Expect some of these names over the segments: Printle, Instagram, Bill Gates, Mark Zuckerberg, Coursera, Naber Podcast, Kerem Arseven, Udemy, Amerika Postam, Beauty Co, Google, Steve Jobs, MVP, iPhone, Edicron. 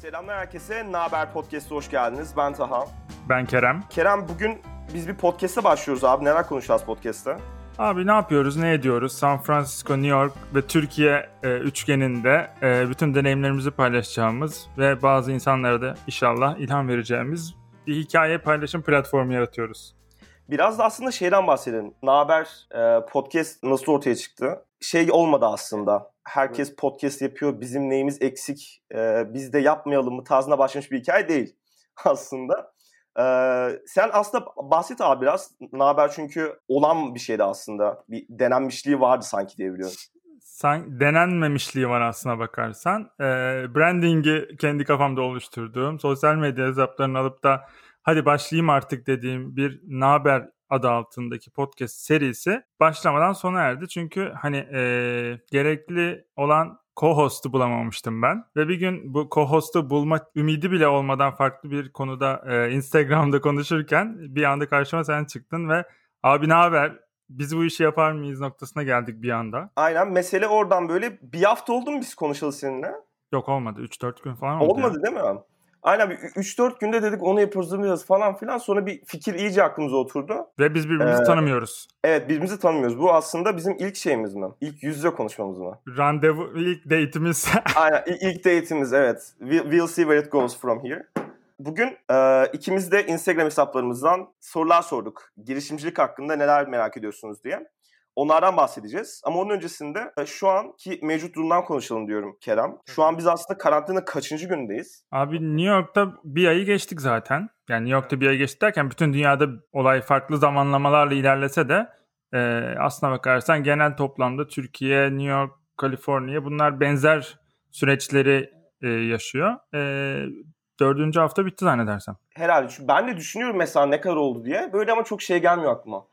Selamlar herkese. Naber Podcast'a hoş geldiniz. Ben Taha. Ben Kerem. Kerem, bugün biz bir podcast'a başlıyoruz abi. Neler konuşacağız podcast'ta? Abi ne yapıyoruz, ne ediyoruz? San Francisco, New York ve Türkiye üçgeninde bütün deneyimlerimizi paylaşacağımız ve bazı insanlara da inşallah ilham vereceğimiz bir hikaye paylaşım platformu yaratıyoruz. Biraz da aslında şeyden bahsedelim. Naber Podcast nasıl ortaya çıktı? Şey olmadı aslında. Herkes podcast yapıyor, bizim neyimiz eksik, biz de yapmayalım mı tarzına başlamış bir hikaye değil aslında. Sen aslında bahset abi biraz. Naber çünkü olan bir şeydi aslında. Bir denenmişliği vardı sanki diye biliyorum. Denenmemişliği var aslına bakarsan. Branding'i kendi kafamda oluşturduğum, sosyal medya hesaplarını alıp da hadi başlayayım artık dediğim bir Naber adı altındaki podcast serisi başlamadan sona erdi. Çünkü gerekli olan co-host'u bulamamıştım ben. Ve bir gün bu co-host'u bulma ümidi bile olmadan farklı bir konuda Instagram'da konuşurken bir anda karşıma sen çıktın ve abi ne haber? Biz bu işi yapar mıyız noktasına geldik bir anda. Aynen, mesele oradan böyle bir hafta oldu mu biz konuşalı seninle? Yok, olmadı. 3-4 gün falan oldu. Olmadı yani. Değil mi? Aynen, 3-4 günde dedik onu yapıyoruz falan filan, sonra bir fikir iyice aklımıza oturdu. Ve biz birbirimizi tanımıyoruz. Evet, birbirimizi tanımıyoruz. Bu aslında bizim ilk şeyimiz mi? İlk yüz yüze konuşmamız mı? Randevu, ilk date'imiz. Aynen, ilk date'imiz, evet. We'll see where it goes from here. Bugün ikimiz de Instagram hesaplarımızdan sorular sorduk. Girişimcilik hakkında neler merak ediyorsunuz diye. Onlardan bahsedeceğiz. Ama onun öncesinde şu anki mevcut durumdan konuşalım diyorum Kerem. Şu an biz aslında karantinanın kaçıncı günündeyiz? Abi New York'ta bir ayı geçtik zaten. Yani New York'ta bir ayı geçtik derken bütün dünyada olay farklı zamanlamalarla ilerlese de aslına bakarsan genel toplamda Türkiye, New York, Kaliforniya bunlar benzer süreçleri yaşıyor. 4. hafta bitti zannedersem. Herhalde. Ben de düşünüyorum mesela ne kadar oldu diye. Böyle ama çok şey gelmiyor aklıma.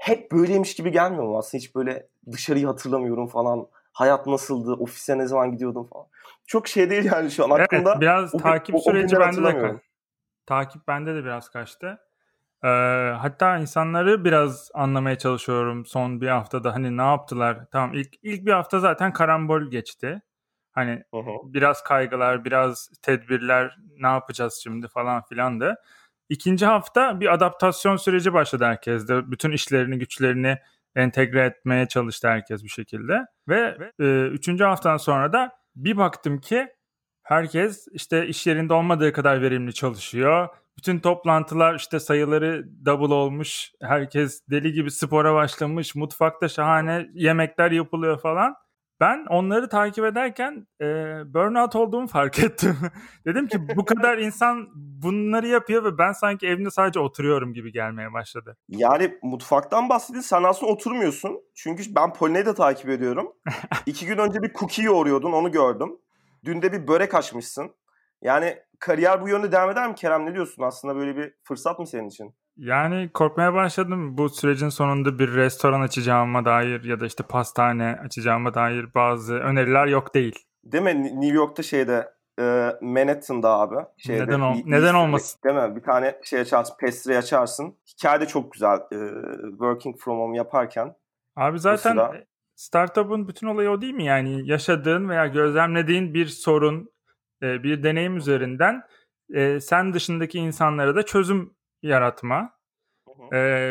Hep böyleymiş gibi gelmiyor mu aslında? Hiç böyle dışarıyı hatırlamıyorum falan. Hayat nasıldı? Ofise ne zaman gidiyordum falan. Çok şey değil yani şu an aklımda. Evet, biraz takip süreci bende de kaçtı. Takip bende de biraz kaçtı. Hatta insanları biraz anlamaya çalışıyorum son bir haftada. Hani ne yaptılar? Tamam, ilk bir hafta zaten karambol geçti. Hani biraz kaygılar, biraz tedbirler, ne yapacağız şimdi falan filandı. İkinci hafta bir adaptasyon süreci başladı herkeste. Bütün işlerini, güçlerini entegre etmeye çalıştı herkes bir şekilde. Ve üçüncü haftadan sonra da bir baktım ki herkes işte iş yerinde olmadığı kadar verimli çalışıyor. Bütün toplantılar işte sayıları double olmuş. Herkes deli gibi spora başlamış. Mutfakta şahane yemekler yapılıyor falan. Ben onları takip ederken burnout olduğumu fark ettim. Dedim ki bu kadar insan bunları yapıyor ve ben sanki evimde sadece oturuyorum gibi gelmeye başladı. Yani mutfaktan bahsedin, sen aslında oturmuyorsun. Çünkü ben Poline'yi de takip ediyorum. 2 gün önce bir cookie yoğuruyordun, onu gördüm. Dün de bir börek açmışsın. Yani kariyer bu yönde devam eder mi Kerem, ne diyorsun? Aslında böyle bir fırsat mı senin için? Yani korkmaya başladım. Bu sürecin sonunda bir restoran açacağıma dair ya da işte pastane açacağıma dair bazı öneriler yok değil. Değil mi? New York'ta Manhattan'da abi. Neden olmasın? Değil mi? Bir tane şey açarsın, pastry açarsın. Hikaye de çok güzel. Working from home yaparken. Abi zaten startup'ın bütün olayı o değil mi? Yani yaşadığın veya gözlemlediğin bir sorun, bir deneyim üzerinden sen dışındaki insanlara da çözüm yaratma.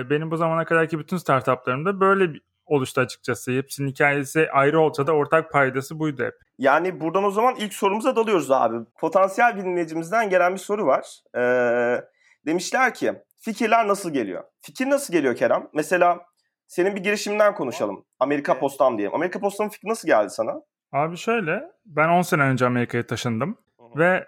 Benim bu zamana kadarki bütün startuplarımda böyle oluştu açıkçası. Hepsinin hikayesi ayrı olsa da ortak paydası buydu hep. Yani buradan o zaman ilk sorumuza dalıyoruz abi. Potansiyel bir dinleyicimizden gelen bir soru var. Demişler ki fikirler nasıl geliyor? Fikir nasıl geliyor Kerem? Mesela senin bir girişiminden konuşalım. Amerika Postam diyelim. Amerika Postam'ın fikri nasıl geldi sana? Abi şöyle, ben 10 sene önce Amerika'ya taşındım. Ve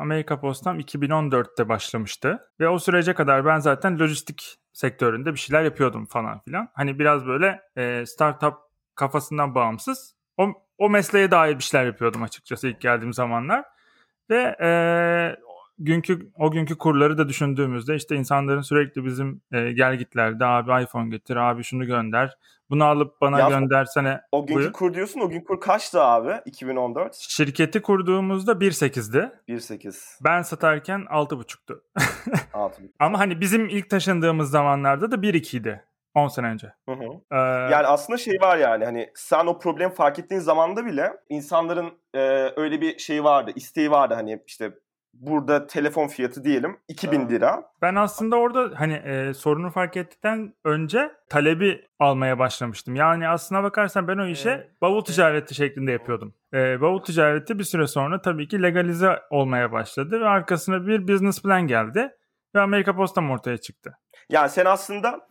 Amerika Postam 2014'te başlamıştı. Ve o sürece kadar ben zaten lojistik sektöründe bir şeyler yapıyordum falan filan. Hani biraz böyle startup kafasından bağımsız o mesleğe dair bir şeyler yapıyordum açıkçası ilk geldiğim zamanlar. Ve o günkü kurları da düşündüğümüzde işte insanların sürekli bizim gel gitlerde abi iPhone getir, abi şunu gönder, bunu alıp bana ya, göndersene. O günkü kur diyorsun, o gün kur kaçtı abi 2014? Şirketi kurduğumuzda 1.8'di. 1.8. Ben satarken 6.5'tu. 6.5. Ama hani bizim ilk taşındığımız zamanlarda da 1.2'ydi. 10 sene önce. Hı hı. Yani aslında şey var yani hani sen o problemi fark ettiğin zamanda bile insanların öyle bir şeyi vardı, isteği vardı hani işte burada telefon fiyatı diyelim 2000 lira. Ben aslında orada hani sorunu fark ettikten önce talebi almaya başlamıştım. Yani aslına bakarsan ben o işe bavul ticareti şeklinde yapıyordum. Bavul ticareti bir süre sonra tabii ki legalize olmaya başladı ve arkasına bir business plan geldi ve Amerika Postam ortaya çıktı. Yani sen aslında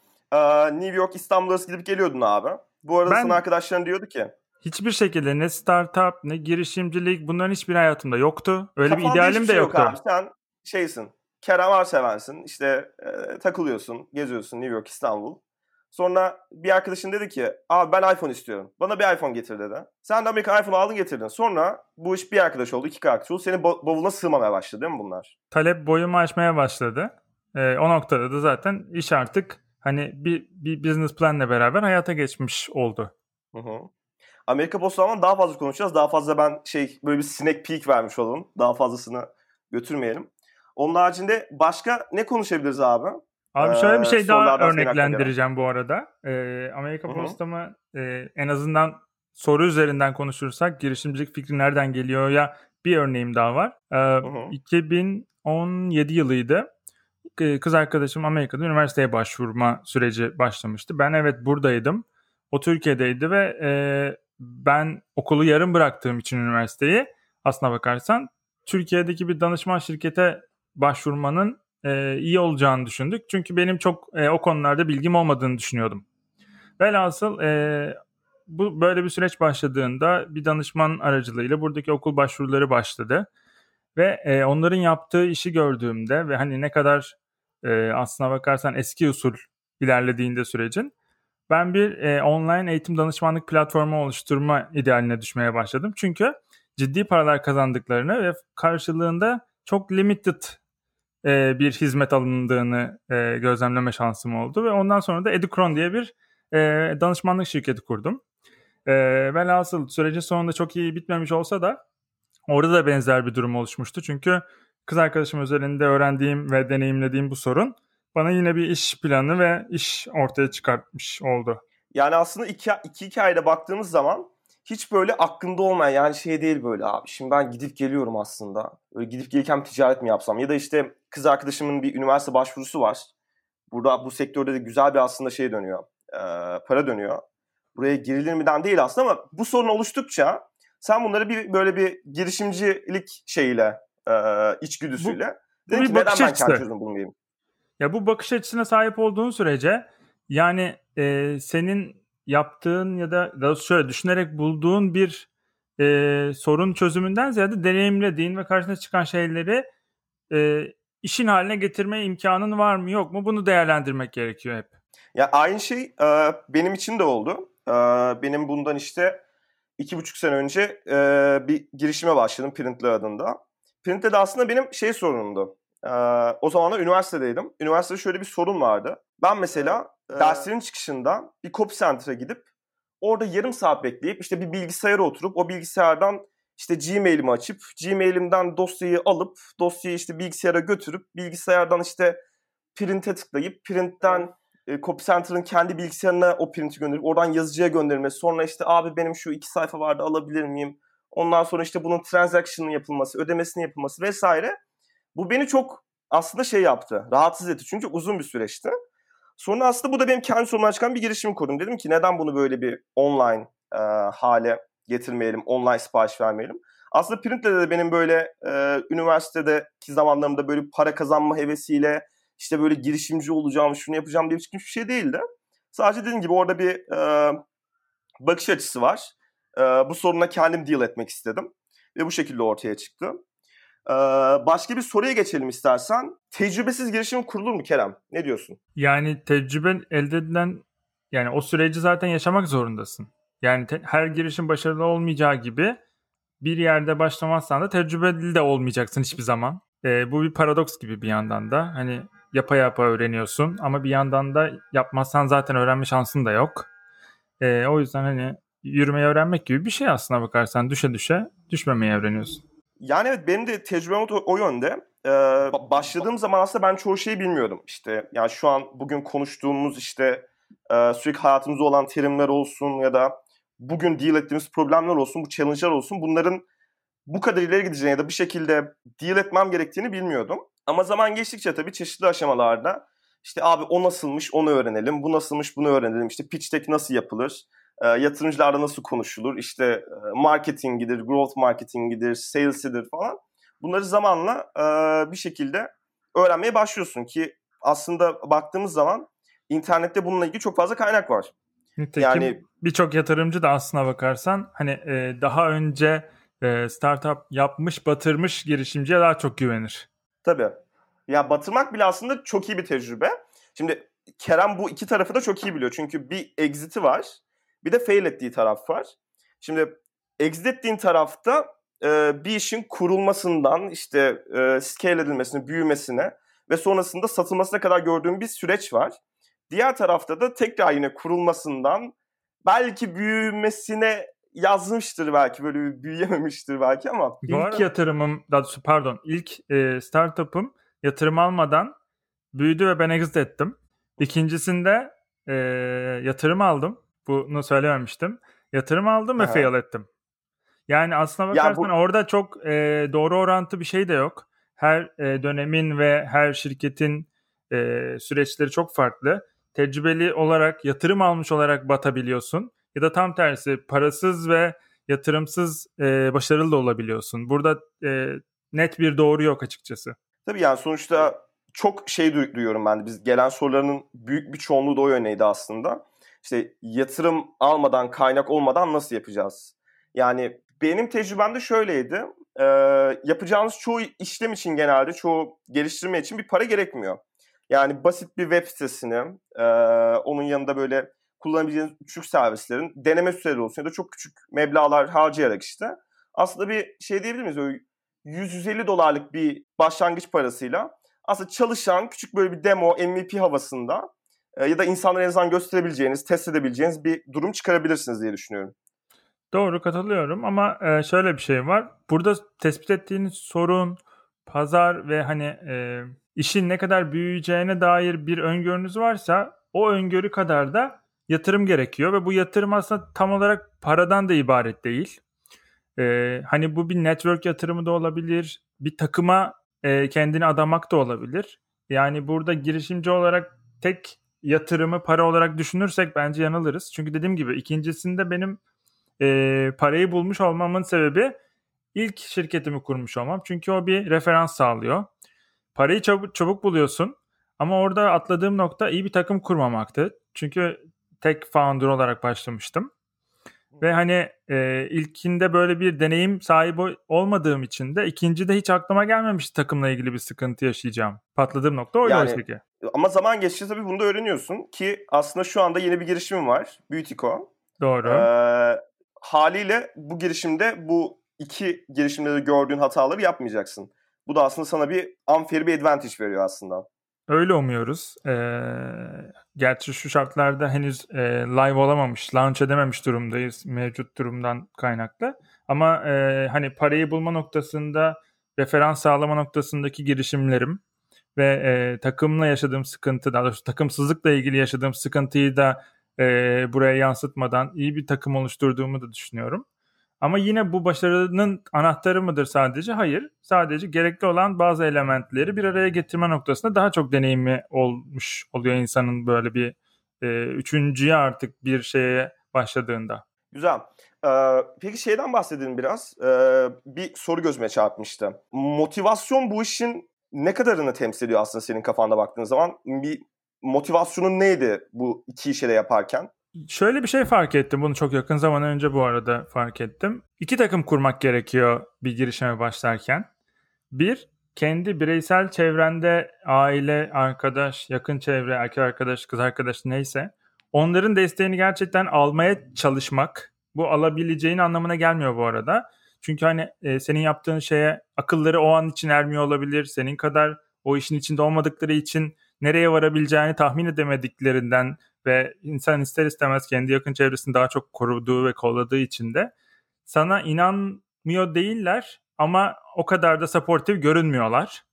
New York, İstanbul arası gidip geliyordun abi. Bu arada sana arkadaşların diyordu ki hiçbir şekilde ne startup ne girişimcilik bunların hiçbir hayatımda yoktu. Öyle kafanda bir idealim de yoktu. Yok abi. Sen şeysin, Kerem Arseven'sin, işte takılıyorsun, geziyorsun New York, İstanbul. Sonra bir arkadaşın dedi ki abi ben iPhone istiyorum. Bana bir iPhone getir dedi. Sen de Amerikan iPhone'u aldın getirdin. Sonra bu iş bir arkadaş oldu, iki arkadaş oldu. Senin bavuluna sığmamaya başladı değil mi bunlar? Talep boyumu aşmaya başladı. O noktada da zaten iş artık hani bir business planla beraber hayata geçmiş oldu. Hı hı. Amerika Postam'dan daha fazla konuşacağız. Daha fazla ben böyle bir sneak peek vermiş olalım. Daha fazlasını götürmeyelim. Onun haricinde başka ne konuşabiliriz abi? Abi şöyle bir şey daha örneklendireceğim bu arada. Amerika Postam'ı en azından soru üzerinden konuşursak girişimcilik fikri nereden geliyor ya bir örneğim daha var. 2017 yılıydı. Kız arkadaşım Amerika'da üniversiteye başvurma süreci başlamıştı. Ben evet buradaydım. O Türkiye'deydi ve ben okulu yarım bıraktığım için üniversiteyi aslına bakarsan Türkiye'deki bir danışman şirkete başvurmanın iyi olacağını düşündük. Çünkü benim çok o konularda bilgim olmadığını düşünüyordum. Velhasıl bu böyle bir süreç başladığında bir danışman aracılığıyla buradaki okul başvuruları başladı. Ve onların yaptığı işi gördüğümde ve hani ne kadar aslına bakarsan eski usul ilerlediğinde sürecin ben bir online eğitim danışmanlık platformu oluşturma idealine düşmeye başladım. Çünkü ciddi paralar kazandıklarını ve karşılığında çok limited bir hizmet alındığını gözlemleme şansım oldu. Ve ondan sonra da Edicron diye bir danışmanlık şirketi kurdum. Velhasıl sürecin sonunda çok iyi bitmemiş olsa da orada da benzer bir durum oluşmuştu. Çünkü kız arkadaşım özelinde öğrendiğim ve deneyimlediğim bu sorun bana yine bir iş planı ve iş ortaya çıkartmış oldu. Yani aslında iki hikayede baktığımız zaman hiç böyle aklında olmayan yani şey değil böyle abi. Şimdi ben gidip geliyorum aslında. Öyle gidip gelirken ticaret mi yapsam? Ya da işte kız arkadaşımın bir üniversite başvurusu var. Burada bu sektörde de güzel bir aslında şey dönüyor. Para dönüyor. Buraya girilir miden değil aslında ama bu sorun oluştukça sen bunları bir böyle bir girişimcilik şeyiyle, içgüdüsüyle dedin ki neden ben kendi çözüm bulmayayım? Ya bu bakış açısına sahip olduğun sürece yani senin yaptığın ya da şöyle düşünerek bulduğun bir sorun çözümünden ziyade deneyimlediğin ve karşına çıkan şeyleri işin haline getirme imkanın var mı yok mu bunu değerlendirmek gerekiyor hep. Ya aynı şey benim için de oldu. Benim bundan 2,5 sene önce bir girişime başladım Printle adında. Printle de aslında benim sorunumdu. O zaman da üniversitedeydim. Üniversitede şöyle bir sorun vardı. Ben mesela derslerin çıkışında bir copy center'a gidip orada yarım saat bekleyip işte bir bilgisayara oturup o bilgisayardan işte Gmail'imi açıp Gmail'imden dosyayı alıp dosyayı işte bilgisayara götürüp bilgisayardan işte print'e tıklayıp print'ten Copy Center'ın kendi bilgisayarına o printi gönderip oradan yazıcıya gönderilmesi. Sonra işte abi benim şu 2 sayfa vardı alabilir miyim? Ondan sonra işte bunun transaction'ın yapılması, ödemesinin yapılması vesaire. Bu beni çok aslında yaptı. Rahatsız etti. Çünkü çok uzun bir süreçti. Sonra aslında bu da benim kendi sorumdan çıkan bir girişimi kurdum. Dedim ki neden bunu böyle bir online hale getirmeyelim, online sipariş vermeyelim. Aslında Printle'de de benim böyle üniversitedeki zamanlarımda böyle para kazanma hevesiyle işte böyle girişimci olacağım, şunu yapacağım diye çıkmış bir şey değildi. Sadece dediğim gibi orada bir bakış açısı var. Bu sorunla kendim deal etmek istedim. Ve bu şekilde ortaya çıktı. Başka bir soruya geçelim istersen. Tecrübesiz girişim kurulur mu Kerem? Ne diyorsun? Yani tecrübe elde edilen, yani o süreci zaten yaşamak zorundasın. Yani her girişim başarılı olmayacağı gibi bir yerde başlamazsan da tecrübeli de olmayacaksın hiçbir zaman. Bu bir paradoks gibi bir yandan da. Hani yapa öğreniyorsun ama bir yandan da yapmazsan zaten öğrenme şansın da yok. O yüzden hani yürümeyi öğrenmek gibi bir şey aslına bakarsan düşe düşmemeyi öğreniyorsun. Yani evet benim de tecrübem o yönde. Başladığım zaman aslında ben çoğu şeyi bilmiyordum. İşte yani şu an bugün konuştuğumuz işte sürekli hayatımızda olan terimler olsun ya da bugün deal ettiğimiz problemler olsun, bu challenge'lar olsun, bunların bu kadar ileri gideceğini ya da bir şekilde deal etmem gerektiğini bilmiyordum. Ama zaman geçtikçe tabii çeşitli aşamalarda işte abi o nasılmış onu öğrenelim, bu nasılmış bunu öğrenelim, işte pitch deck nasıl yapılır, yatırımcılarla nasıl konuşulur, işte marketingidir, growth marketingidir, salesidir falan. Bunları zamanla bir şekilde öğrenmeye başlıyorsun ki aslında baktığımız zaman internette bununla ilgili çok fazla kaynak var. Nitekim yani birçok yatırımcı da aslına bakarsan hani daha önce startup yapmış, batırmış girişimciye daha çok güvenir. Tabii. Ya batırmak bile aslında çok iyi bir tecrübe. Şimdi Kerem bu iki tarafı da çok iyi biliyor. Çünkü bir exit'i var, bir de fail ettiği taraf var. Şimdi exit ettiğin tarafta bir işin kurulmasından işte scale edilmesine, büyümesine ve sonrasında satılmasına kadar gördüğüm bir süreç var. Diğer tarafta da tekrar yine kurulmasından belki büyümesine yazmıştır, belki böyle bir büyüyememiştir belki ama. İlk yatırımım, pardon ilk startup'ım yatırım almadan büyüdü ve ben exit ettim. İkincisinde yatırım aldım. Bunu söylememiştim. Yatırım aldım ve fail ettim. Yani aslına bakarsan orada çok doğru orantı bir şey de yok. Her dönemin ve her şirketin süreçleri çok farklı. Tecrübeli olarak, yatırım almış olarak batabiliyorsun. Ya da tam tersi parasız ve yatırımsız başarılı da olabiliyorsun. Burada net bir doğru yok açıkçası. Tabii yani sonuçta çok şey duyuyorum ben de. Biz gelen sorularının büyük bir çoğunluğu da o yöneydi aslında. İşte yatırım almadan, kaynak olmadan nasıl yapacağız? Yani benim tecrübem de şöyleydi. Yapacağınız çoğu işlem için genelde, çoğu geliştirme için bir para gerekmiyor. Yani basit bir web sitesini, onun yanında böyle kullanabileceğiniz küçük servislerin deneme süreleri olsun ya da çok küçük meblağlar harcayarak işte. Aslında bir şey diyebilir miyiz? Öyle $100-150 bir başlangıç parasıyla aslında çalışan küçük böyle bir demo, MVP havasında ya da insanlara en azından gösterebileceğiniz, test edebileceğiniz bir durum çıkarabilirsiniz diye düşünüyorum. Doğru, katılıyorum ama şöyle bir şey var. Burada tespit ettiğiniz sorun, pazar ve hani işin ne kadar büyüyeceğine dair bir öngörünüz varsa o öngörü kadar da yatırım gerekiyor ve bu yatırım aslında tam olarak paradan da ibaret değil. Hani bu bir network yatırımı da olabilir, bir takıma kendini adamak da olabilir. Yani burada girişimci olarak tek yatırımı para olarak düşünürsek bence yanılırız. Çünkü dediğim gibi ikincisinde benim parayı bulmuş olmamın sebebi ilk şirketimi kurmuş olmam. Çünkü o bir referans sağlıyor. Parayı çabuk buluyorsun ama orada atladığım nokta iyi bir takım kurmamaktı. Çünkü tek founder olarak başlamıştım. Ve hani ilkinde böyle bir deneyim sahibi olmadığım için de ikincide hiç aklıma gelmemişti takımla ilgili bir sıkıntı yaşayacağım. Patladığım nokta oydu yani, oysa ki. Ama zaman geçti tabii, bunu da öğreniyorsun ki aslında şu anda yeni bir girişimim var. Beauty Co. Doğru. Haliyle bu girişimde, bu iki girişimde de gördüğün hataları yapmayacaksın. Bu da aslında sana bir unfair bir advantage veriyor aslında. Öyle umuyoruz. Gerçi şu şartlarda henüz live olamamış, launch edememiş durumdayız mevcut durumdan kaynaklı. Ama hani parayı bulma noktasında, referans sağlama noktasındaki girişimlerim ve takımla yaşadığım sıkıntı, daha doğrusu takımsızlıkla ilgili yaşadığım sıkıntıyı da buraya yansıtmadan iyi bir takım oluşturduğumu da düşünüyorum. Ama yine bu başarının anahtarı mıdır sadece? Hayır. Sadece gerekli olan bazı elementleri bir araya getirme noktasında daha çok deneyimi olmuş oluyor insanın böyle bir üçüncüye artık bir şeye başladığında. Güzel. Peki şeyden bahsedelim biraz. Bir soru gözüme çarpmıştı. Motivasyon bu işin ne kadarını temsil ediyor aslında senin kafanda baktığın zaman? Bir motivasyonun neydi bu iki işi de yaparken? Şöyle bir şey fark ettim. Bunu çok yakın zaman önce bu arada fark ettim. İki takım kurmak gerekiyor bir girişime başlarken. Bir, kendi bireysel çevrende aile, arkadaş, yakın çevre, erkek arkadaş, kız arkadaş neyse onların desteğini gerçekten almaya çalışmak. Bu alabileceğin anlamına gelmiyor bu arada. Çünkü hani senin yaptığın şeye akılları o an için ermiyor olabilir. Senin kadar o işin içinde olmadıkları için nereye varabileceğini tahmin edemediklerinden ve insan ister istemez kendi yakın çevresini daha çok koruduğu ve kolladığı için de sana inanmıyor değiller ama o kadar da supportive görünmüyorlar.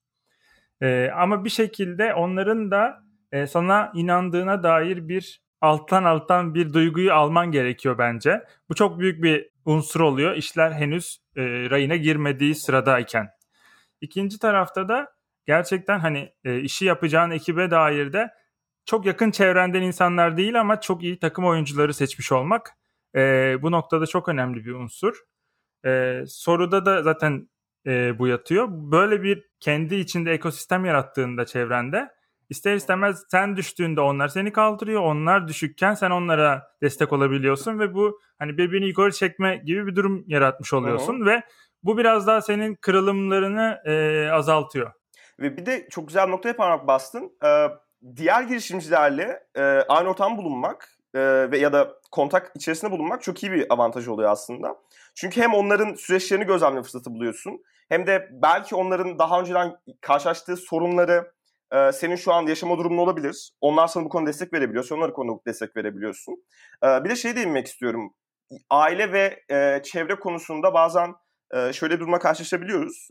Ama bir şekilde onların da sana inandığına dair bir alttan bir duyguyu alman gerekiyor bence. Bu çok büyük bir unsur oluyor. İşler henüz rayına girmediği sıradayken. İkinci tarafta da gerçekten hani işi yapacağın ekibe dair de çok yakın çevrenden insanlar değil ama çok iyi takım oyuncuları seçmiş olmak bu noktada çok önemli bir unsur. Soruda da zaten bu yatıyor. Böyle bir kendi içinde ekosistem yarattığında çevrende ister istemez sen düştüğünde onlar seni kaldırıyor. Onlar düşükken sen onlara destek olabiliyorsun ve bu hani birbirini yukarı çekme gibi bir durum yaratmış oluyorsun. Hı-hı. Ve bu biraz daha senin kırılımlarını azaltıyor. Ve bir de çok güzel bir noktaya parmak bastın. Diğer girişimcilerle aynı ortamda bulunmak ya da kontak içerisinde bulunmak çok iyi bir avantaj oluyor aslında. Çünkü hem onların süreçlerini gözlemleme fırsatı buluyorsun hem de belki onların daha önceden karşılaştığı sorunları senin şu an yaşama durumun olabilir. Onlar sana bu konuda destek verebiliyorsun. Onlar bu konuda destek verebiliyorsun. Bir de şey değinmek istiyorum. Aile ve çevre konusunda bazen şöyle bir duruma karşılaşabiliyoruz.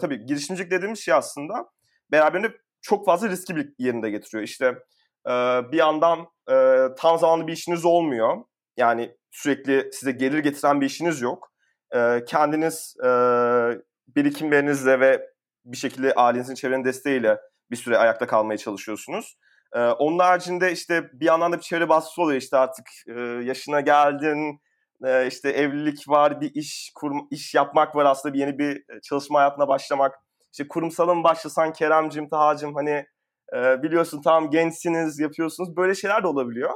Tabii girişimcilik dediğimiz şey aslında beraberinde çok fazla riski bir yerinde getiriyor. İşte bir yandan tam zamanlı bir işiniz olmuyor. Yani sürekli size gelir getiren bir işiniz yok. Kendiniz birikimlerinizle ve bir şekilde ailenizin, çevrenin desteğiyle bir süre ayakta kalmaya çalışıyorsunuz. Onun haricinde işte bir yandan da bir çevre baskısı oluyor. İşte artık yaşına geldin, işte evlilik var, bir iş yapmak var aslında, bir yeni bir çalışma hayatına başlamak. İşte kurumsala mı başlasan Kerem'cim, Taha'cım, hani biliyorsun tamam gençsiniz, yapıyorsunuz. Böyle şeyler de olabiliyor.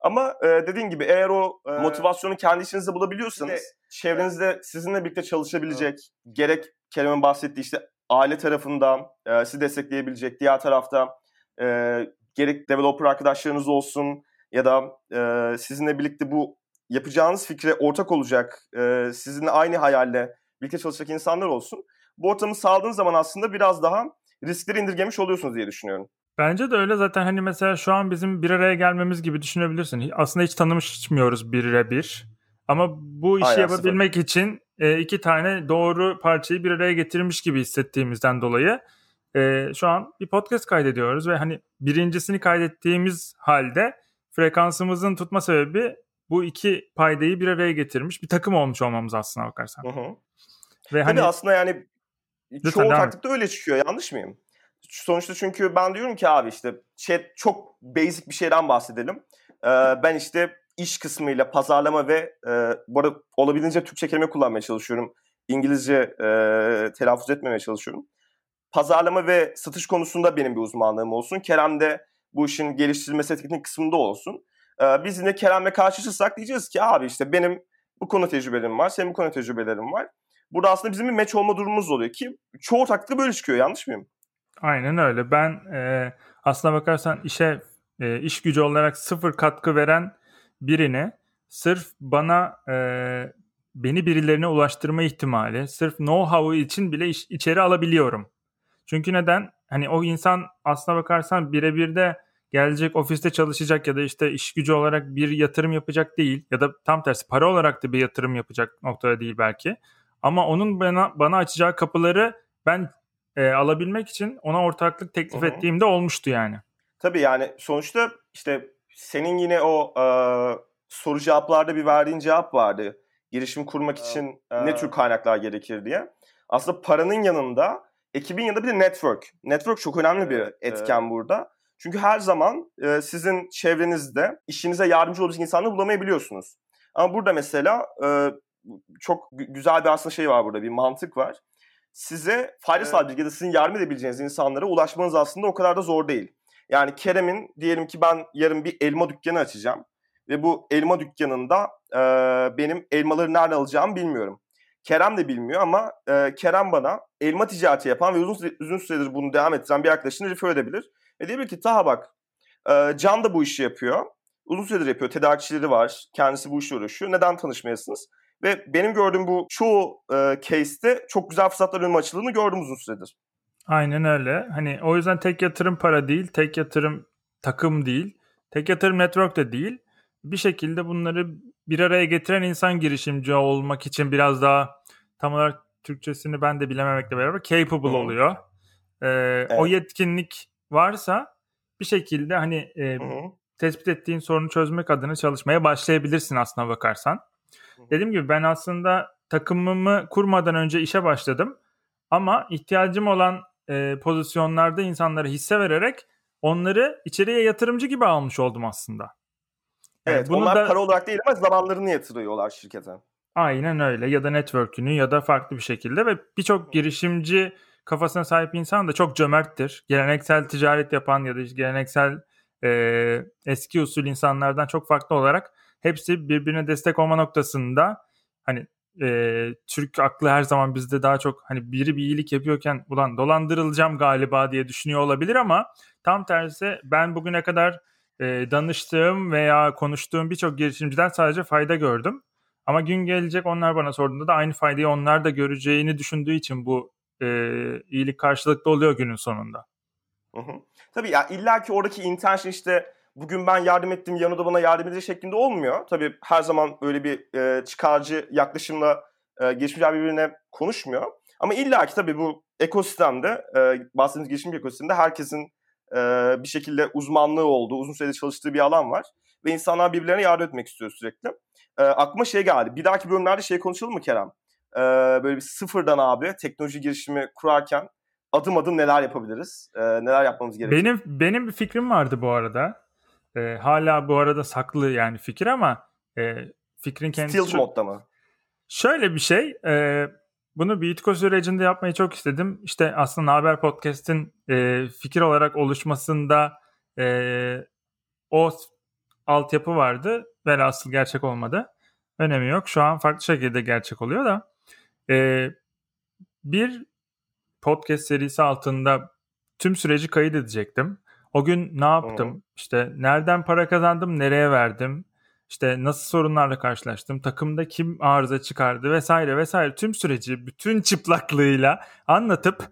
Ama dediğin gibi eğer o motivasyonu kendi içinizde bulabiliyorsanız, çevrenizde sizinle birlikte çalışabilecek, gerek Kerem'in bahsettiği işte aile tarafından sizi destekleyebilecek, diğer tarafta gerek developer arkadaşlarınız olsun ya da sizinle birlikte bu yapacağınız fikre ortak olacak, sizinle aynı hayalle birlikte çalışacak insanlar olsun. Bu ortamı sağladığınız zaman aslında biraz daha riskleri indirgemiş oluyorsunuz diye düşünüyorum. Bence de öyle zaten, hani mesela şu an bizim bir araya gelmemiz gibi düşünebilirsin. Aslında hiç tanımışmıyoruz birebir. Ama bu işi yapabilmek için iki tane doğru parçayı bir araya getirmiş gibi hissettiğimizden dolayı şu an bir podcast kaydediyoruz ve hani birincisini kaydettiğimiz halde frekansımızın tutma sebebi bu iki paydayı bir araya getirmiş bir takım olmuş olmamız aslına bakarsan. Uh-huh. Ve hani aslında yani çoğu taktikte öyle çıkıyor, yanlış mıyım? Sonuçta çünkü ben diyorum ki abi işte çok basic bir şeyden bahsedelim. Ben işte iş kısmıyla pazarlama ve bu arada olabildiğince Türkçe kelime kullanmaya çalışıyorum. İngilizce telaffuz etmemeye çalışıyorum. Pazarlama ve satış konusunda benim bir uzmanlığım olsun. Kerem de bu işin geliştirilmesi etkinlik kısmında olsun. Biz yine Kerem'le karşılaşırsak diyeceğiz ki abi işte benim bu konu tecrübelerim var, senin bu konu tecrübelerim var. Burada aslında bizim bir match olma durumumuz oluyor ki çoğu taktikte böyle çıkıyor, yanlış mıyım? Aynen öyle. Ben aslına bakarsan işe iş gücü olarak sıfır katkı veren birini sırf beni birilerine ulaştırma ihtimali, sırf know-how'u için bile içeri alabiliyorum. Çünkü neden? Hani o insan aslına bakarsan birebir de gelecek ofiste çalışacak ya da işte iş gücü olarak bir yatırım yapacak değil ya da tam tersi para olarak da bir yatırım yapacak noktada değil belki. Ama onun bana açacağı kapıları ben alabilmek için ona ortaklık teklif ettiğimde olmuştu yani. Tabii yani sonuçta işte senin yine o soru cevaplarda bir verdiğin cevap vardı. Girişim kurmak için ne tür kaynaklar gerekir diye. Aslında paranın yanında ekibin yanında bir de network. Network çok önemli bir etken burada. Çünkü her zaman sizin çevrenizde işinize yardımcı olabilecek insanları bulamayabiliyorsunuz. Ama burada mesela çok güzel bir aslında şey var, burada bir mantık var. Size fayda sağlayacak ya da sizin yardım edebileceğiniz insanlara ulaşmanız aslında o kadar da zor değil. Yani Kerem'in diyelim ki ben yarın bir elma dükkanı açacağım ve bu elma dükkanında benim elmaları nereden alacağımı bilmiyorum. Kerem de bilmiyor ama Kerem bana elma ticareti yapan ve uzun süredir bunu devam ettiren bir arkadaşını refer edebilir. Ve diyebilir ki Taha bak Can da bu işi yapıyor. Uzun süredir yapıyor. Tedarikçileri var. Kendisi bu işle uğraşıyor. Neden tanışmayasınız? Ve benim gördüğüm bu çoğu case'te çok güzel fırsatlar önüme açıldığını gördüm uzun süredir. Aynen öyle. Hani o yüzden tek yatırım para değil, tek yatırım takım değil, tek yatırım network de değil. Bir şekilde bunları bir araya getiren insan girişimci olmak için biraz daha tam olarak Türkçesini ben de bilememekle beraber capable oluyor. Evet. O yetkinlik varsa bir şekilde hani tespit ettiğin sorunu çözmek adına çalışmaya başlayabilirsin aslına bakarsan. Dediğim gibi ben aslında takımımı kurmadan önce işe başladım. Ama ihtiyacım olan pozisyonlarda insanlara hisse vererek onları içeriye yatırımcı gibi almış oldum aslında. Evet, bunu onlar da para olarak değil ama zamanlarını yatırıyorlar şirkete. Aynen öyle, ya da network'ünü ya da farklı bir şekilde ve birçok girişimci kafasına sahip insan da çok cömerttir. Geleneksel ticaret yapan ya da geleneksel eski usul insanlardan çok farklı olarak hepsi birbirine destek olma noktasında hani Türk aklı her zaman bizde daha çok hani biri bir iyilik yapıyorken ulan dolandırılacağım galiba diye düşünüyor olabilir ama tam tersi ben bugüne kadar danıştığım veya konuştuğum birçok girişimciden sadece fayda gördüm. Ama gün gelecek onlar bana sorduğunda da aynı faydayı onlar da göreceğini düşündüğü için bu iyilik karşılıklı oluyor günün sonunda. Hı hı. Tabii ya illa ki oradaki intention işte bugün ben yardım ettim, yanı da bana yardım edecek şeklinde olmuyor. Tabii her zaman öyle bir çıkarcı yaklaşımla girişimciler birbirine konuşmuyor. Ama illa ki tabii bu ekosistemde, bahsettiğimiz girişimci ekosistemde herkesin bir şekilde uzmanlığı olduğu, uzun süredir çalıştığı bir alan var. Ve insanlar birbirlerine yardım etmek istiyor sürekli. Aklıma şey geldi, bir dahaki bölümlerde şey konuşalım mı Kerem? Böyle bir sıfırdan abi teknoloji girişimi kurarken adım adım neler yapabiliriz? Neler yapmamız gerekiyor? Benim bir fikrim vardı bu arada. Hala bu arada saklı yani fikir ama fikrin kendisi. Stealth modda mı? Şöyle bir şey, bunu Beauty Co sürecinde yapmayı çok istedim. İşte aslında Naber Podcast'in fikir olarak oluşmasında o altyapı vardı. Velhasıl gerçek olmadı. Önemi yok. Şu an farklı şekilde gerçek oluyor da. Bir podcast serisi altında tüm süreci kayıt edecektim. O gün ne yaptım? İşte nereden para kazandım? Nereye verdim? İşte nasıl sorunlarla karşılaştım? Takımda kim arıza çıkardı? Vesaire vesaire. Tüm süreci bütün çıplaklığıyla anlatıp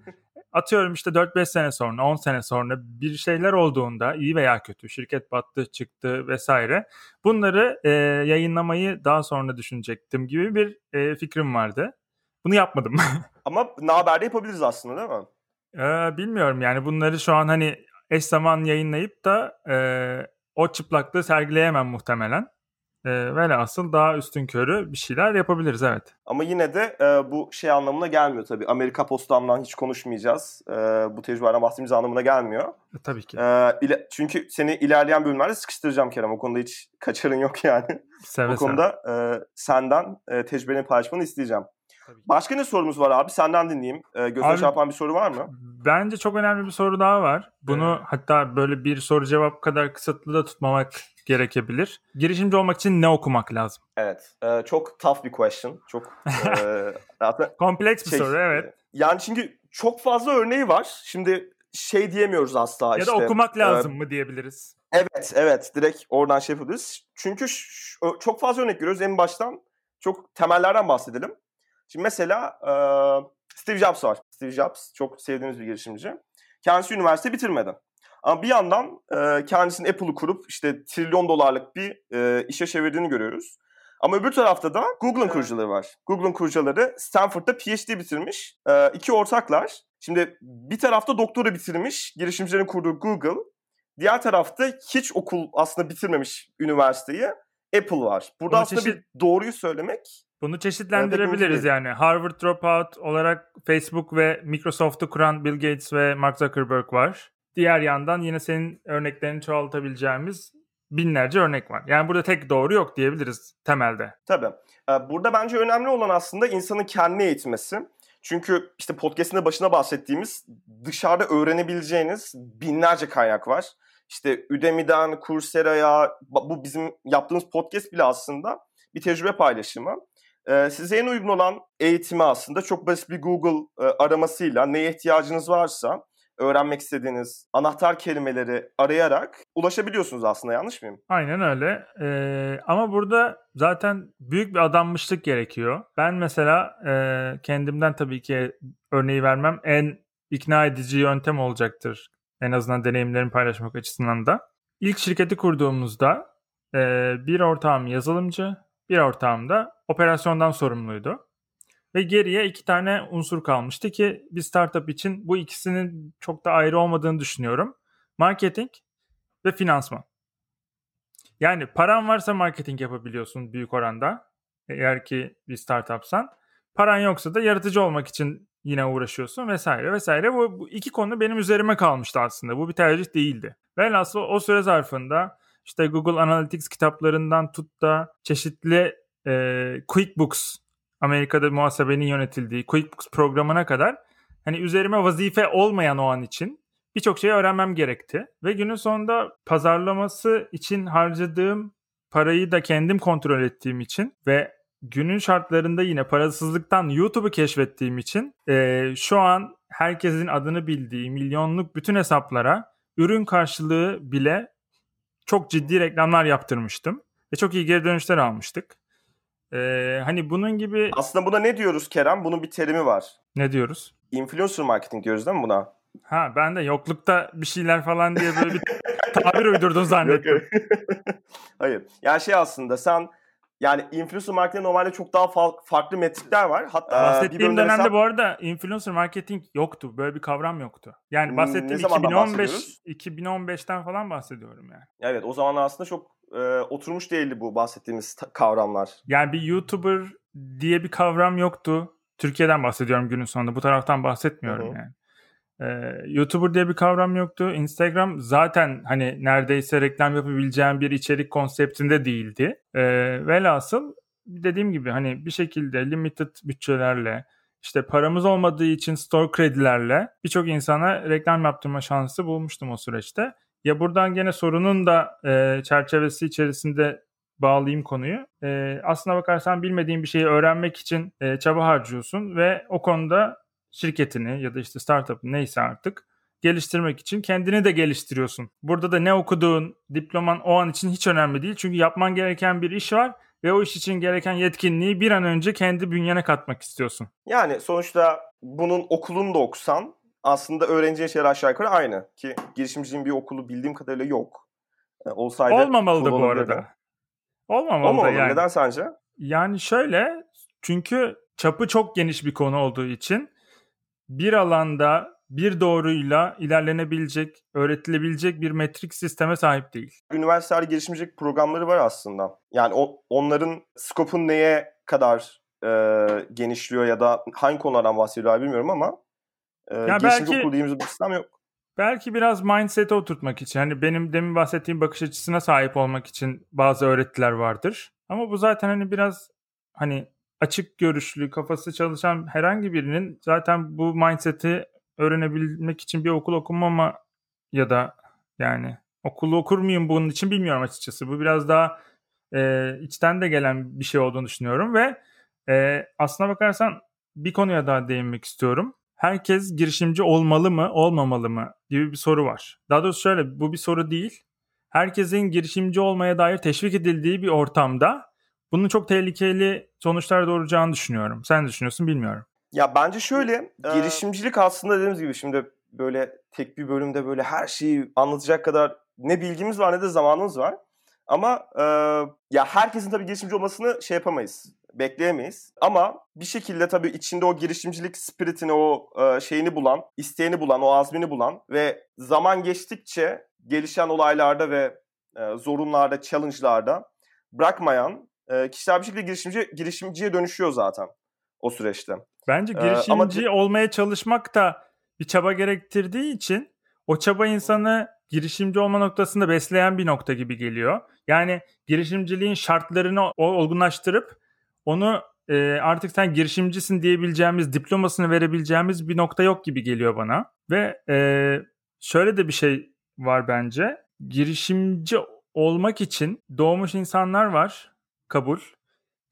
atıyorum işte 4-5 sene sonra, 10 sene sonra bir şeyler olduğunda iyi veya kötü, şirket battı, çıktı vesaire. Bunları yayınlamayı daha sonra düşünecektim gibi bir fikrim vardı. Bunu yapmadım. Ama Naber'de yapabiliriz aslında değil mi? Bilmiyorum yani bunları şu an hani eş zaman yayınlayıp da o çıplaklığı sergileyemem muhtemelen. Velhasıl daha üstünkörü bir şeyler yapabiliriz evet. Ama yine de bu şey anlamına gelmiyor tabii. Amerika Postam'dan hiç konuşmayacağız. Bu tecrübeden bahsettiğimiz anlamına gelmiyor. Tabii ki. Çünkü seni ilerleyen bölümlerde sıkıştıracağım Kerem. O konuda hiç kaçarın yok yani. Bu konuda senden tecrübeni paylaşmanı isteyeceğim. Başka ne sorumuz var abi? Senden dinleyeyim. Gözüne çarpan bir soru var mı? Bence çok önemli bir soru daha var. Bunu hatta böyle bir soru cevap kadar kısıtlı da tutmamak gerekebilir. Girişimci olmak için ne okumak lazım? Evet. Çok tough bir question. Çok kompleks bir soru evet. Yani çünkü çok fazla örneği var. Şimdi şey diyemiyoruz asla. Ya da işte, okumak lazım mı diyebiliriz? Evet. Direkt oradan şey yapabiliriz. Çünkü çok fazla örnek görüyoruz. En baştan çok temellerden bahsedelim. Şimdi mesela Steve Jobs var. Steve Jobs çok sevdiğimiz bir girişimci. Kendisi üniversite bitirmedi. Ama bir yandan kendisinin Apple'ı kurup işte trilyon dolarlık bir işe çevirdiğini görüyoruz. Ama öbür tarafta da Google'ın kurucuları var. Google'ın kurucuları Stanford'da PhD bitirmiş. İki ortaklar. Şimdi bir tarafta doktora bitirmiş girişimcilerin kurduğu Google. Diğer tarafta hiç okul aslında bitirmemiş üniversiteyi Apple var. Burada aslında bir doğruyu söylemek. Bunu çeşitlendirebiliriz yani. Harvard dropout olarak Facebook ve Microsoft'u kuran Bill Gates ve Mark Zuckerberg var. Diğer yandan yine senin örneklerini çoğaltabileceğimiz binlerce örnek var. Yani burada tek doğru yok diyebiliriz temelde. Tabii. Burada bence önemli olan aslında insanın kendini eğitmesi. Çünkü işte podcast'ın da başına bahsettiğimiz dışarıda öğrenebileceğiniz binlerce kaynak var. İşte Udemy'den, Coursera'ya, bu bizim yaptığımız podcast bile aslında bir tecrübe paylaşımı. Size en uygun olan eğitimi aslında çok basit bir Google aramasıyla neye ihtiyacınız varsa öğrenmek istediğiniz anahtar kelimeleri arayarak ulaşabiliyorsunuz aslında, yanlış mıyım? Aynen öyle. Ama burada zaten büyük bir adanmışlık gerekiyor. Ben mesela kendimden tabii ki örneği vermem en ikna edici yöntem olacaktır. En azından deneyimlerimi paylaşmak açısından da. İlk şirketi kurduğumuzda bir ortağım yazılımcı, bir ortağım da operasyondan sorumluydu. Ve geriye iki tane unsur kalmıştı ki bir startup için bu ikisinin çok da ayrı olmadığını düşünüyorum. Marketing ve finansman. Yani paran varsa marketing yapabiliyorsun büyük oranda. Eğer ki bir startupsan. Paran yoksa da yaratıcı olmak için yine uğraşıyorsun vesaire vesaire. Bu iki konu benim üzerime kalmıştı aslında. Bu bir tercih değildi. Velhasıl o süre zarfında işte Google Analytics kitaplarından tut da çeşitli QuickBooks, Amerika'da muhasebenin yönetildiği QuickBooks programına kadar hani üzerime vazife olmayan o an için birçok şeyi öğrenmem gerekti. Ve günün sonunda pazarlaması için harcadığım parayı da kendim kontrol ettiğim için ve günün şartlarında yine parasızlıktan YouTube'u keşfettiğim için şu an herkesin adını bildiği milyonluk bütün hesaplara ürün karşılığı bile çok ciddi reklamlar yaptırmıştım. Ve çok iyi geri dönüşler almıştık. Hani bunun gibi... Aslında buna ne diyoruz Kerem? Bunun bir terimi var. Ne diyoruz? Influencer marketing diyoruz değil mi buna? Ha, ben de yoklukta bir şeyler falan diye böyle bir tabir uydurdun zannettim. Hayır. Yani şey aslında sen... Yani influencer marketing normalde çok daha farklı metrikler var. Hatta bahsettiğim dönemde bu arada influencer marketing yoktu. Böyle bir kavram yoktu. Yani bahsettiğim 2015'ten falan bahsediyorum yani. Evet, o zaman aslında çok oturmuş değildi bu bahsettiğimiz kavramlar. Yani bir YouTuber diye bir kavram yoktu. Türkiye'den bahsediyorum günün sonunda. Bu taraftan bahsetmiyorum yani. YouTuber diye bir kavram yoktu. Instagram zaten hani neredeyse reklam yapabileceğim bir içerik konseptinde değildi. Velhasıl dediğim gibi hani bir şekilde limited bütçelerle işte paramız olmadığı için store kredilerle birçok insana reklam yaptırma şansı bulmuştum o süreçte. Ya buradan gene sorunun da çerçevesi içerisinde bağlayayım konuyu. Aslına bakarsan bilmediğin bir şeyi öğrenmek için çaba harcıyorsun ve o konuda şirketini ya da işte startup'ı neyse artık geliştirmek için kendini de geliştiriyorsun. Burada da ne okuduğun, diploman o an için hiç önemli değil. Çünkü yapman gereken bir iş var ve o iş için gereken yetkinliği bir an önce kendi bünyene katmak istiyorsun. Yani sonuçta bunun okulunu da okusan aslında öğreneceğin şeyler aşağı yukarı aynı. Ki girişimciliğin bir okulu bildiğim kadarıyla yok. Olsaydı olmamalı da bu arada. Olmamalı yani. Neden sence? Yani şöyle, çünkü çapı çok geniş bir konu olduğu için bir alanda bir doğruyla ilerlenebilecek, öğretilebilecek bir metrik sisteme sahip değil. Üniversitelerde girişimcilik programları var aslında. Yani onların skopun neye kadar genişliyor ya da hangi konulardan bahsediyorlar bilmiyorum ama girişimcilik okulu dediğimiz bir sistem yok. Belki biraz mindset'e oturtmak için, hani benim demin bahsettiğim bakış açısına sahip olmak için bazı öğretiler vardır. Ama bu zaten hani biraz hani açık görüşlü, kafası çalışan herhangi birinin zaten bu mindset'i öğrenebilmek için bir okul okumama ya da yani okulu okur muyum bunun için bilmiyorum açıkçası. Bu biraz daha içten de gelen bir şey olduğunu düşünüyorum ve aslına bakarsan bir konuya daha değinmek istiyorum. Herkes girişimci olmalı mı, olmamalı mı gibi bir soru var. Daha doğrusu şöyle, bu bir soru değil. Herkesin girişimci olmaya dair teşvik edildiği bir ortamda bunun çok tehlikeli sonuçlar doğuracağını düşünüyorum. Sen düşünüyorsun bilmiyorum. Ya bence şöyle, girişimcilik aslında dediğimiz gibi şimdi böyle tek bir bölümde böyle her şeyi anlatacak kadar ne bilgimiz var ne de zamanımız var. Ama ya herkesin tabii girişimci olmasını şey yapamayız, bekleyemeyiz. Ama bir şekilde tabii içinde o girişimcilik spiritini, o şeyini bulan, isteğini bulan, o azmini bulan ve zaman geçtikçe gelişen olaylarda ve zorunlarda, challenge'larda bırakmayan kişiler bir şekilde girişimciye dönüşüyor zaten o süreçte. Bence girişimci olmaya çalışmak da bir çaba gerektirdiği için o çaba insanı girişimci olma noktasında besleyen bir nokta gibi geliyor. Yani girişimciliğin şartlarını olgunlaştırıp onu artık sen girişimcisin diyebileceğimiz, diplomasını verebileceğimiz bir nokta yok gibi geliyor bana. Ve şöyle de bir şey var bence. Girişimci olmak için doğmuş insanlar var. Kabul.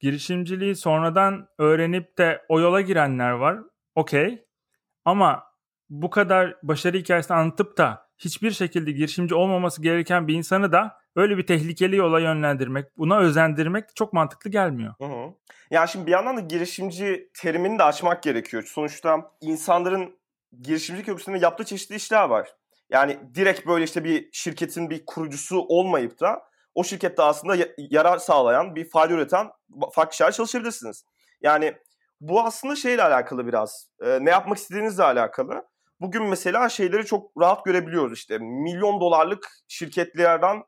Girişimciliği sonradan öğrenip de o yola girenler var. Okey. Ama bu kadar başarı hikayesini anlatıp da hiçbir şekilde girişimci olmaması gereken bir insanı da öyle bir tehlikeli yola yönlendirmek, buna özendirmek çok mantıklı gelmiyor. Hı. Yani şimdi bir yandan da girişimci terimini de açmak gerekiyor. Sonuçta insanların girişimcilik öyküsünde yaptığı çeşitli işler var. Yani direkt böyle işte bir şirketin bir kurucusu olmayıp da o şirkette aslında yarar sağlayan, bir fayda üreten farklı şeyler çalışabilirsiniz. Yani bu aslında şeyle alakalı biraz. Ne yapmak istediğinizle alakalı. Bugün mesela şeyleri çok rahat görebiliyoruz işte. Milyon dolarlık şirketlerden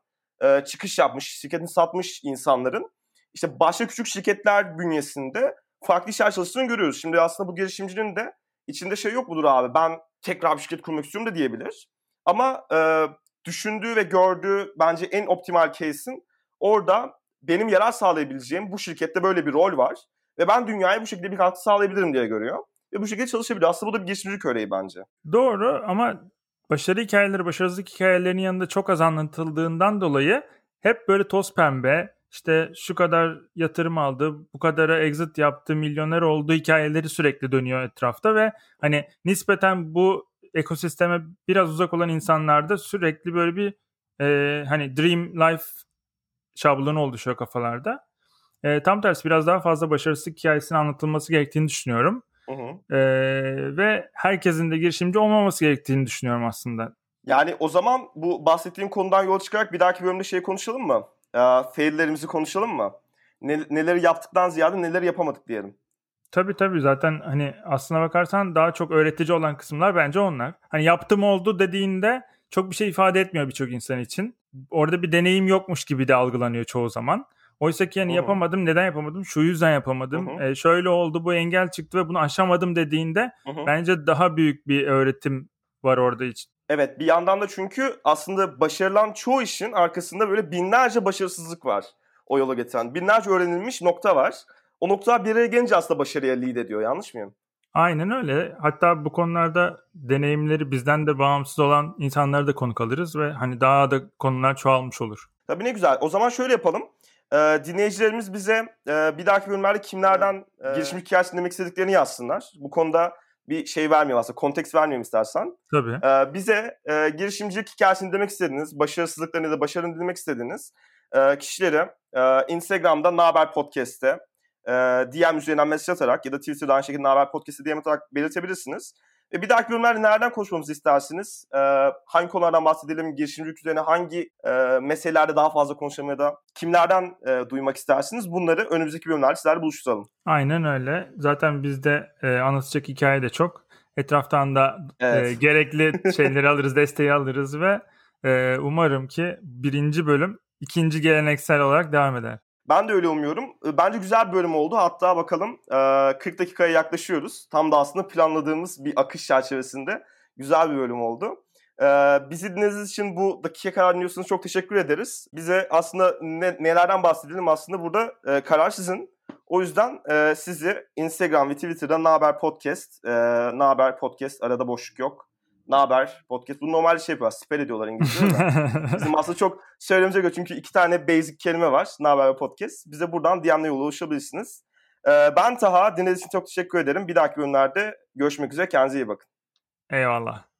çıkış yapmış, şirketini satmış insanların işte başka küçük şirketler bünyesinde farklı işler çalıştığını görüyoruz. Şimdi aslında bu girişimcinin de içinde şey yok mudur abi? Ben tekrar bir şirket kurmak istiyorum da diyebilir. Ama düşündüğü ve gördüğü bence en optimal case'in orada benim yarar sağlayabileceğim bu şirkette böyle bir rol var. Ve ben dünyaya bu şekilde bir katkı sağlayabilirim diye görüyor. Ve bu şekilde çalışabiliyor. Aslında bu da bir girişimcilik örneği bence. Doğru ama başarı hikayeleri, başarısızlık hikayelerinin yanında çok az anlatıldığından dolayı hep böyle toz pembe, işte şu kadar yatırım aldı, bu kadara exit yaptı, milyoner oldu hikayeleri sürekli dönüyor etrafta ve hani nispeten bu ekosisteme biraz uzak olan insanlarda sürekli böyle bir hani dream life şablonu oluşuyor kafalarda. Tam tersi biraz daha fazla başarısızlık hikayesinin anlatılması gerektiğini düşünüyorum. Ve herkesin de girişimci olmaması gerektiğini düşünüyorum aslında. Yani o zaman bu bahsettiğim konudan yola çıkarak bir dahaki bölümde şey konuşalım mı? Faillerimizi konuşalım mı? Neleri yaptıktan ziyade neleri yapamadık diyelim. Tabii zaten hani aslına bakarsan daha çok öğretici olan kısımlar bence onlar. Hani yaptım oldu dediğinde çok bir şey ifade etmiyor birçok insan için. Orada bir deneyim yokmuş gibi de algılanıyor çoğu zaman. Oysa ki yani yapamadım, neden yapamadım, şu yüzden yapamadım, şöyle oldu, bu engel çıktı ve bunu aşamadım dediğinde bence daha büyük bir öğretim var orada için. Evet, bir yandan da çünkü aslında başarılan çoğu işin arkasında böyle binlerce başarısızlık var o yola getiren. Binlerce öğrenilmiş nokta var. O noktalar bir araya gelince aslında başarıya lead ediyor, yanlış mıyım? Aynen öyle. Hatta bu konularda deneyimleri bizden de bağımsız olan insanları da konuk alırız ve hani daha da konular çoğalmış olur. Tabii ne güzel. O zaman şöyle yapalım. Dinleyicilerimiz bize bir dahaki bölümlerde kimlerden girişimcilik hikayesi dinlemek istediklerini yazsınlar. Bu konuda bir şey vermeyeyim aslında, konteks vermeyeyim istersen. Tabii. Bize girişimcilik hikayesini dinlemek istediğiniz, başarısızlıklarını da başarını dinlemek istediğiniz kişileri Instagram'da Naber Podcast'te DM üzerinden mesaj atarak ya da Twitter'da aynı şekilde Naber Podcast'ı DM atarak belirtebilirsiniz. Bir dahaki bölümlerde nereden konuşmamızı istersiniz? Hangi konulardan bahsedelim? Girişimcilik üzerine hangi meselelerde daha fazla konuşalım ya da kimlerden duymak istersiniz? Bunları önümüzdeki bölümlerde sizlerle buluşturalım. Aynen öyle. Zaten bizde anlatacak hikaye de çok. Etraftan da gerekli şeyleri alırız, desteği alırız ve umarım ki 1. bölüm 2. geleneksel olarak devam eder. Ben de öyle umuyorum. Bence güzel bir bölüm oldu. Hatta bakalım 40 dakikaya yaklaşıyoruz. Tam da aslında planladığımız bir akış çerçevesinde güzel bir bölüm oldu. Bizi dinlediğiniz için bu dakika karar dinliyorsanız çok teşekkür ederiz. Bize aslında nelerden bahsedelim aslında burada karar sizin. O yüzden sizi Instagram ve Twitter'da Naber Podcast, Naber Podcast arada boşluk yok. Naber Podcast. Bu normal şey yapıyorlar. Spell ediyorlar İngilizce'de. Bizim aslında çok söylemize göre çünkü 2 tane basic kelime var. Naber ve Podcast. Bize buradan DM'le yola ulaşabilirsiniz. Ben Taha. Dinlediğiniz için çok teşekkür ederim. Bir dahaki bölümlerde görüşmek üzere. Kendinize iyi bakın. Eyvallah.